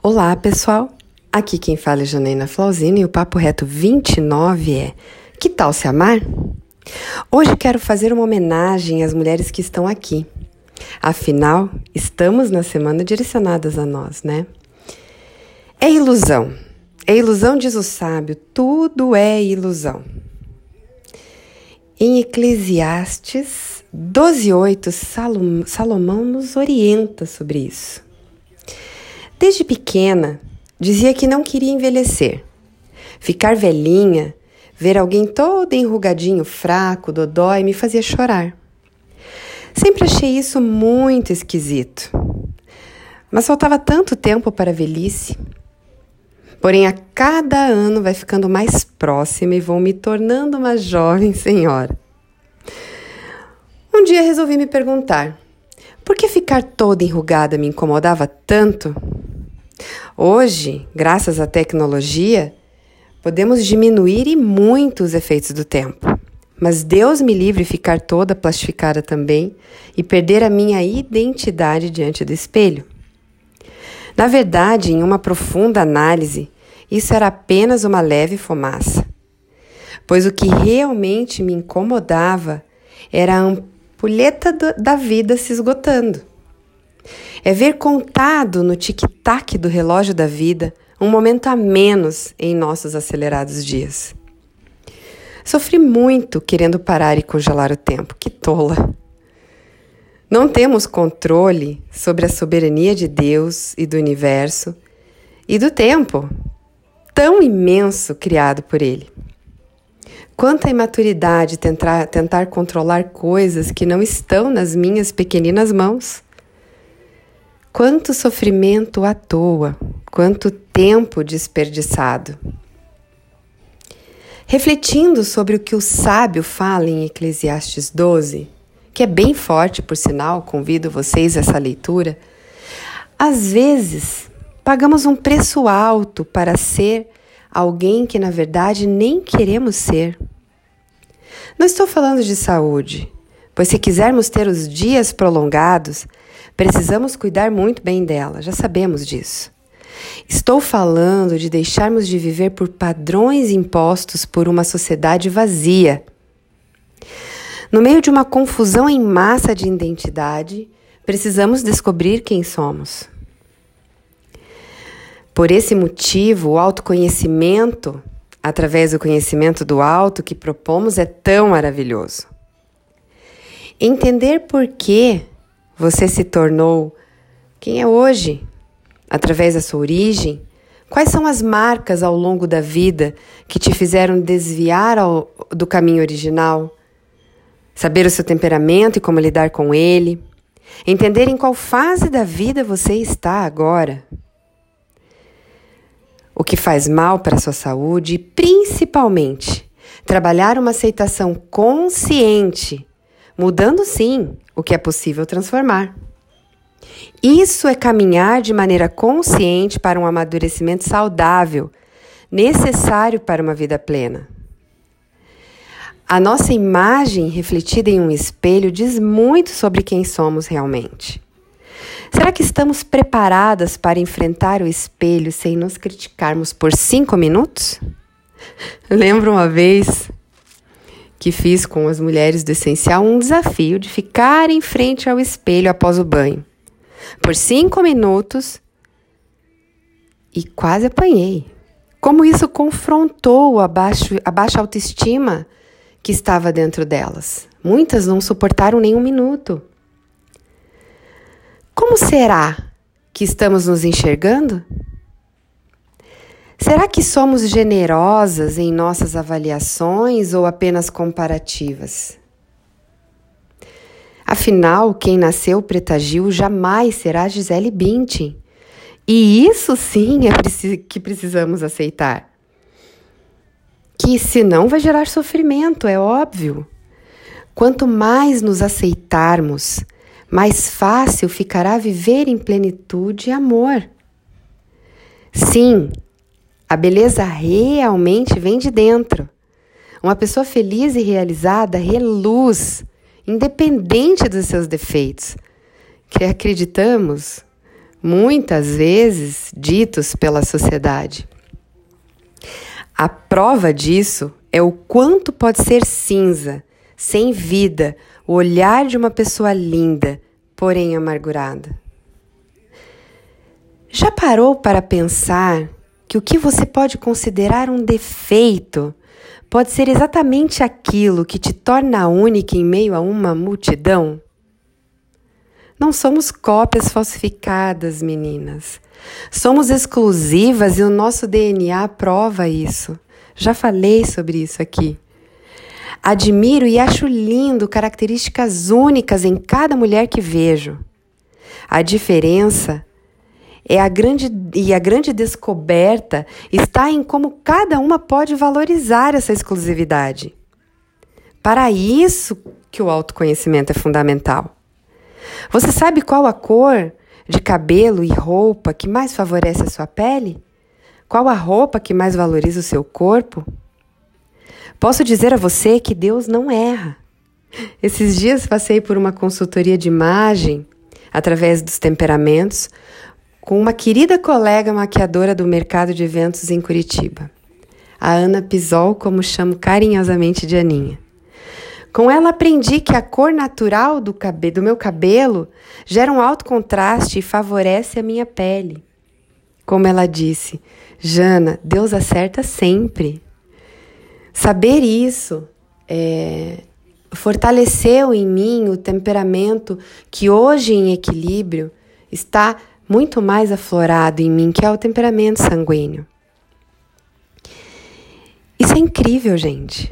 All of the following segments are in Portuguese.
Olá pessoal, aqui quem fala é Janaina Flauzino e o Papo Reto 29 é Que tal se amar? Hoje quero fazer uma homenagem às mulheres que estão aqui. Afinal, estamos na semana direcionadas a nós, né? É ilusão diz o sábio, tudo é ilusão. Em Eclesiastes 12:8, Salomão nos orienta sobre isso. Desde pequena, dizia que não queria envelhecer. Ficar velhinha, ver alguém todo enrugadinho, fraco, dodói, me fazia chorar. Sempre achei isso muito esquisito. Mas faltava tanto tempo para a velhice. Porém, a cada ano vai ficando mais próxima e vou me tornando uma jovem senhora. Um dia resolvi me perguntar, por que ficar toda enrugada me incomodava tanto? Hoje, graças à tecnologia, podemos diminuir e muito os efeitos do tempo. Mas Deus me livre ficar toda plastificada também e perder a minha identidade diante do espelho. Na verdade, em uma profunda análise, isso era apenas uma leve fumaça. Pois o que realmente me incomodava era a ampulheta da vida se esgotando. É ver contado no tic-tac do relógio da vida um momento a menos em nossos acelerados dias. Sofri muito querendo parar e congelar o tempo, que tola! Não temos controle sobre a soberania de Deus e do universo e do tempo, tão imenso criado por Ele. Quanta imaturidade tentar controlar coisas que não estão nas minhas pequeninas mãos. Quanto sofrimento à toa, quanto tempo desperdiçado. Refletindo sobre o que o sábio fala em Eclesiastes 12, que é bem forte, por sinal, convido vocês a essa leitura, às vezes pagamos um preço alto para ser alguém que, na verdade, nem queremos ser. Não estou falando de saúde, pois se quisermos ter os dias prolongados, precisamos cuidar muito bem dela, já sabemos disso. Estou falando de deixarmos de viver por padrões impostos por uma sociedade vazia. No meio de uma confusão em massa de identidade, precisamos descobrir quem somos. Por esse motivo, o autoconhecimento, através do conhecimento do alto que propomos, é tão maravilhoso. Entender por que você se tornou quem é hoje, através da sua origem, quais são as marcas ao longo da vida que te fizeram desviar do caminho original, saber o seu temperamento e como lidar com ele, entender em qual fase da vida você está agora, o que faz mal para a sua saúde e, principalmente, trabalhar uma aceitação consciente, mudando sim o que é possível transformar. Isso é caminhar de maneira consciente para um amadurecimento saudável, necessário para uma vida plena. A nossa imagem refletida em um espelho diz muito sobre quem somos realmente. Será que estamos preparadas para enfrentar o espelho sem nos criticarmos por 5 minutos? Lembro uma vez que fiz com as mulheres do Essencial um desafio de ficar em frente ao espelho após o banho. Por 5 minutos e quase apanhei. Como isso confrontou a baixa autoestima que estava dentro delas. Muitas não suportaram nem um minuto. Como será que estamos nos enxergando? Será que somos generosas em nossas avaliações ou apenas comparativas? Afinal, quem nasceu preta Gil jamais será Gisele Bündchen. E isso sim é que precisamos aceitar. Que senão vai gerar sofrimento, é óbvio. Quanto mais nos aceitarmos, mais fácil ficará viver em plenitude e amor. Sim, a beleza realmente vem de dentro. Uma pessoa feliz e realizada reluz, independente dos seus defeitos, que acreditamos muitas vezes ditos pela sociedade. A prova disso é o quanto pode ser cinza, sem vida, o olhar de uma pessoa linda, porém amargurada. Já parou para pensar que o que você pode considerar um defeito pode ser exatamente aquilo que te torna única em meio a uma multidão? Não somos cópias falsificadas, meninas. Somos exclusivas e o nosso DNA prova isso. Já falei sobre isso aqui. Admiro e acho lindo características únicas em cada mulher que vejo. A diferença é a grande descoberta está em como cada uma pode valorizar essa exclusividade. Para isso que o autoconhecimento é fundamental. Você sabe qual a cor de cabelo e roupa que mais favorece a sua pele? Qual a roupa que mais valoriza o seu corpo? Posso dizer a você que Deus não erra. Esses dias passei por uma consultoria de imagem, através dos temperamentos, com uma querida colega maquiadora do mercado de eventos em Curitiba, a Ana Pisol, como chamo carinhosamente de Aninha. Com ela aprendi que a cor natural do meu cabelo gera um alto contraste e favorece a minha pele. Como ela disse, Jana, Deus acerta sempre. Saber isso fortaleceu em mim o temperamento que hoje em equilíbrio está muito mais aflorado em mim, que é o temperamento sanguíneo. Isso é incrível, gente.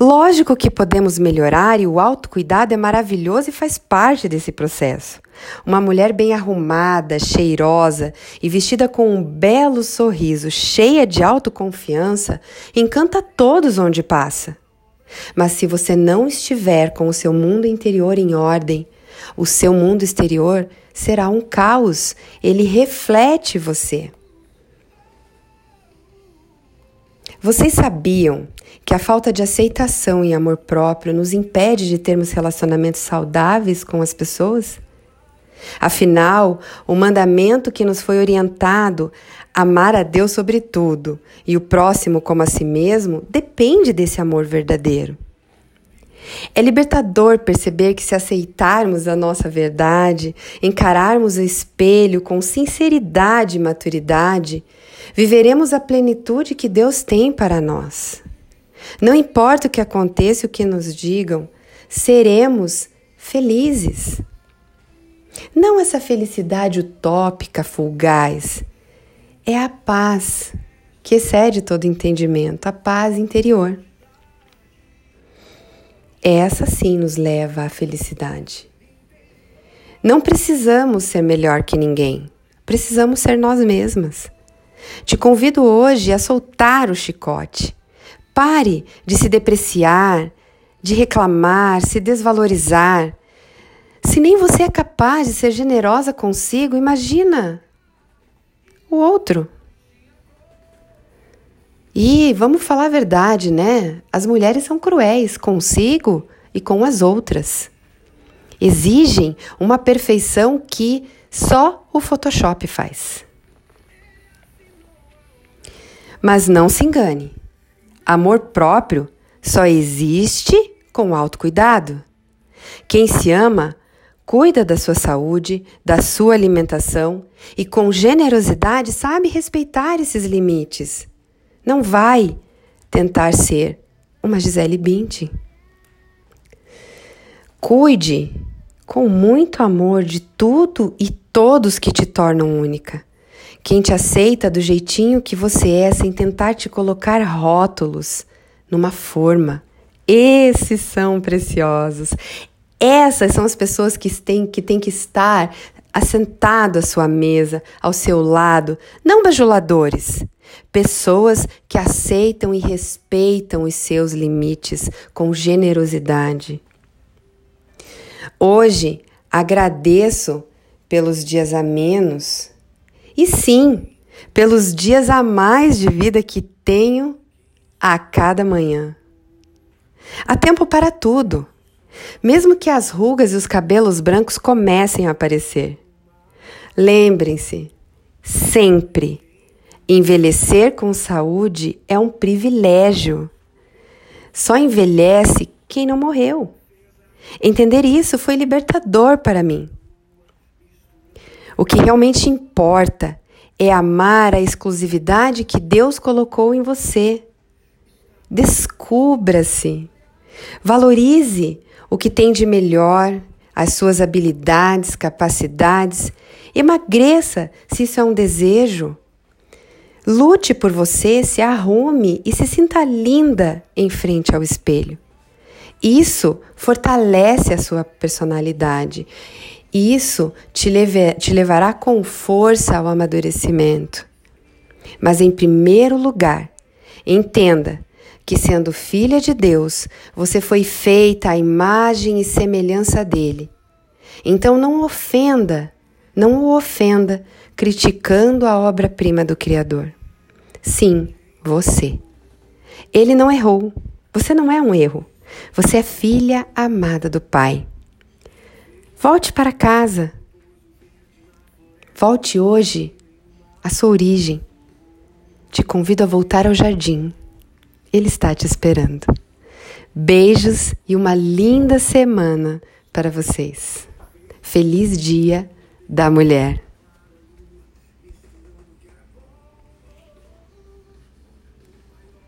Lógico que podemos melhorar e o autocuidado é maravilhoso e faz parte desse processo. Uma mulher bem arrumada, cheirosa e vestida com um belo sorriso, cheia de autoconfiança, encanta todos onde passa. Mas se você não estiver com o seu mundo interior em ordem, o seu mundo exterior será um caos, ele reflete você. Vocês sabiam que a falta de aceitação e amor próprio nos impede de termos relacionamentos saudáveis com as pessoas? Afinal, o mandamento que nos foi orientado, amar a Deus sobre tudo e o próximo como a si mesmo, depende desse amor verdadeiro. É libertador perceber que se aceitarmos a nossa verdade, encararmos o espelho com sinceridade e maturidade, viveremos a plenitude que Deus tem para nós. Não importa o que aconteça e o que nos digam, seremos felizes. Não essa felicidade utópica, fugaz. É a paz que excede todo entendimento, a paz interior. Essa sim nos leva à felicidade. Não precisamos ser melhor que ninguém, precisamos ser nós mesmas. Te convido hoje a soltar o chicote. Pare de se depreciar, de reclamar, se desvalorizar. Se nem você é capaz de ser generosa consigo, imagina o outro. E vamos falar a verdade, né? As mulheres são cruéis consigo e com as outras. Exigem uma perfeição que só o Photoshop faz. Mas não se engane, amor próprio só existe com autocuidado. Quem se ama, cuida da sua saúde, da sua alimentação e com generosidade sabe respeitar esses limites. Não vai tentar ser uma Gisele Bündchen. Cuide com muito amor de tudo e todos que te tornam única. Quem te aceita do jeitinho que você é, sem tentar te colocar rótulos numa forma. Esses são preciosos. Essas são as pessoas que têm que estar assentado à sua mesa, ao seu lado, não bajuladores. Pessoas que aceitam e respeitam os seus limites com generosidade. Hoje, agradeço pelos dias amenos. E sim, pelos dias a mais de vida que tenho a cada manhã. Há tempo para tudo, mesmo que as rugas e os cabelos brancos comecem a aparecer. Lembrem-se, sempre, envelhecer com saúde é um privilégio. Só envelhece quem não morreu. Entender isso foi libertador para mim. O que realmente importa é amar a exclusividade que Deus colocou em você. Descubra-se. Valorize o que tem de melhor, as suas habilidades, capacidades. Emagreça se isso é um desejo. Lute por você, se arrume e se sinta linda em frente ao espelho. Isso fortalece a sua personalidade. Isso te levará com força ao amadurecimento. Mas, em primeiro lugar, entenda que, sendo filha de Deus, você foi feita à imagem e semelhança dele. Então, não o ofenda, criticando a obra-prima do Criador. Sim, você. Ele não errou. Você não é um erro. Você é filha amada do Pai. Volte para casa. Volte hoje à sua origem. Te convido a voltar ao jardim. Ele está te esperando. Beijos e uma linda semana para vocês. Feliz Dia da Mulher.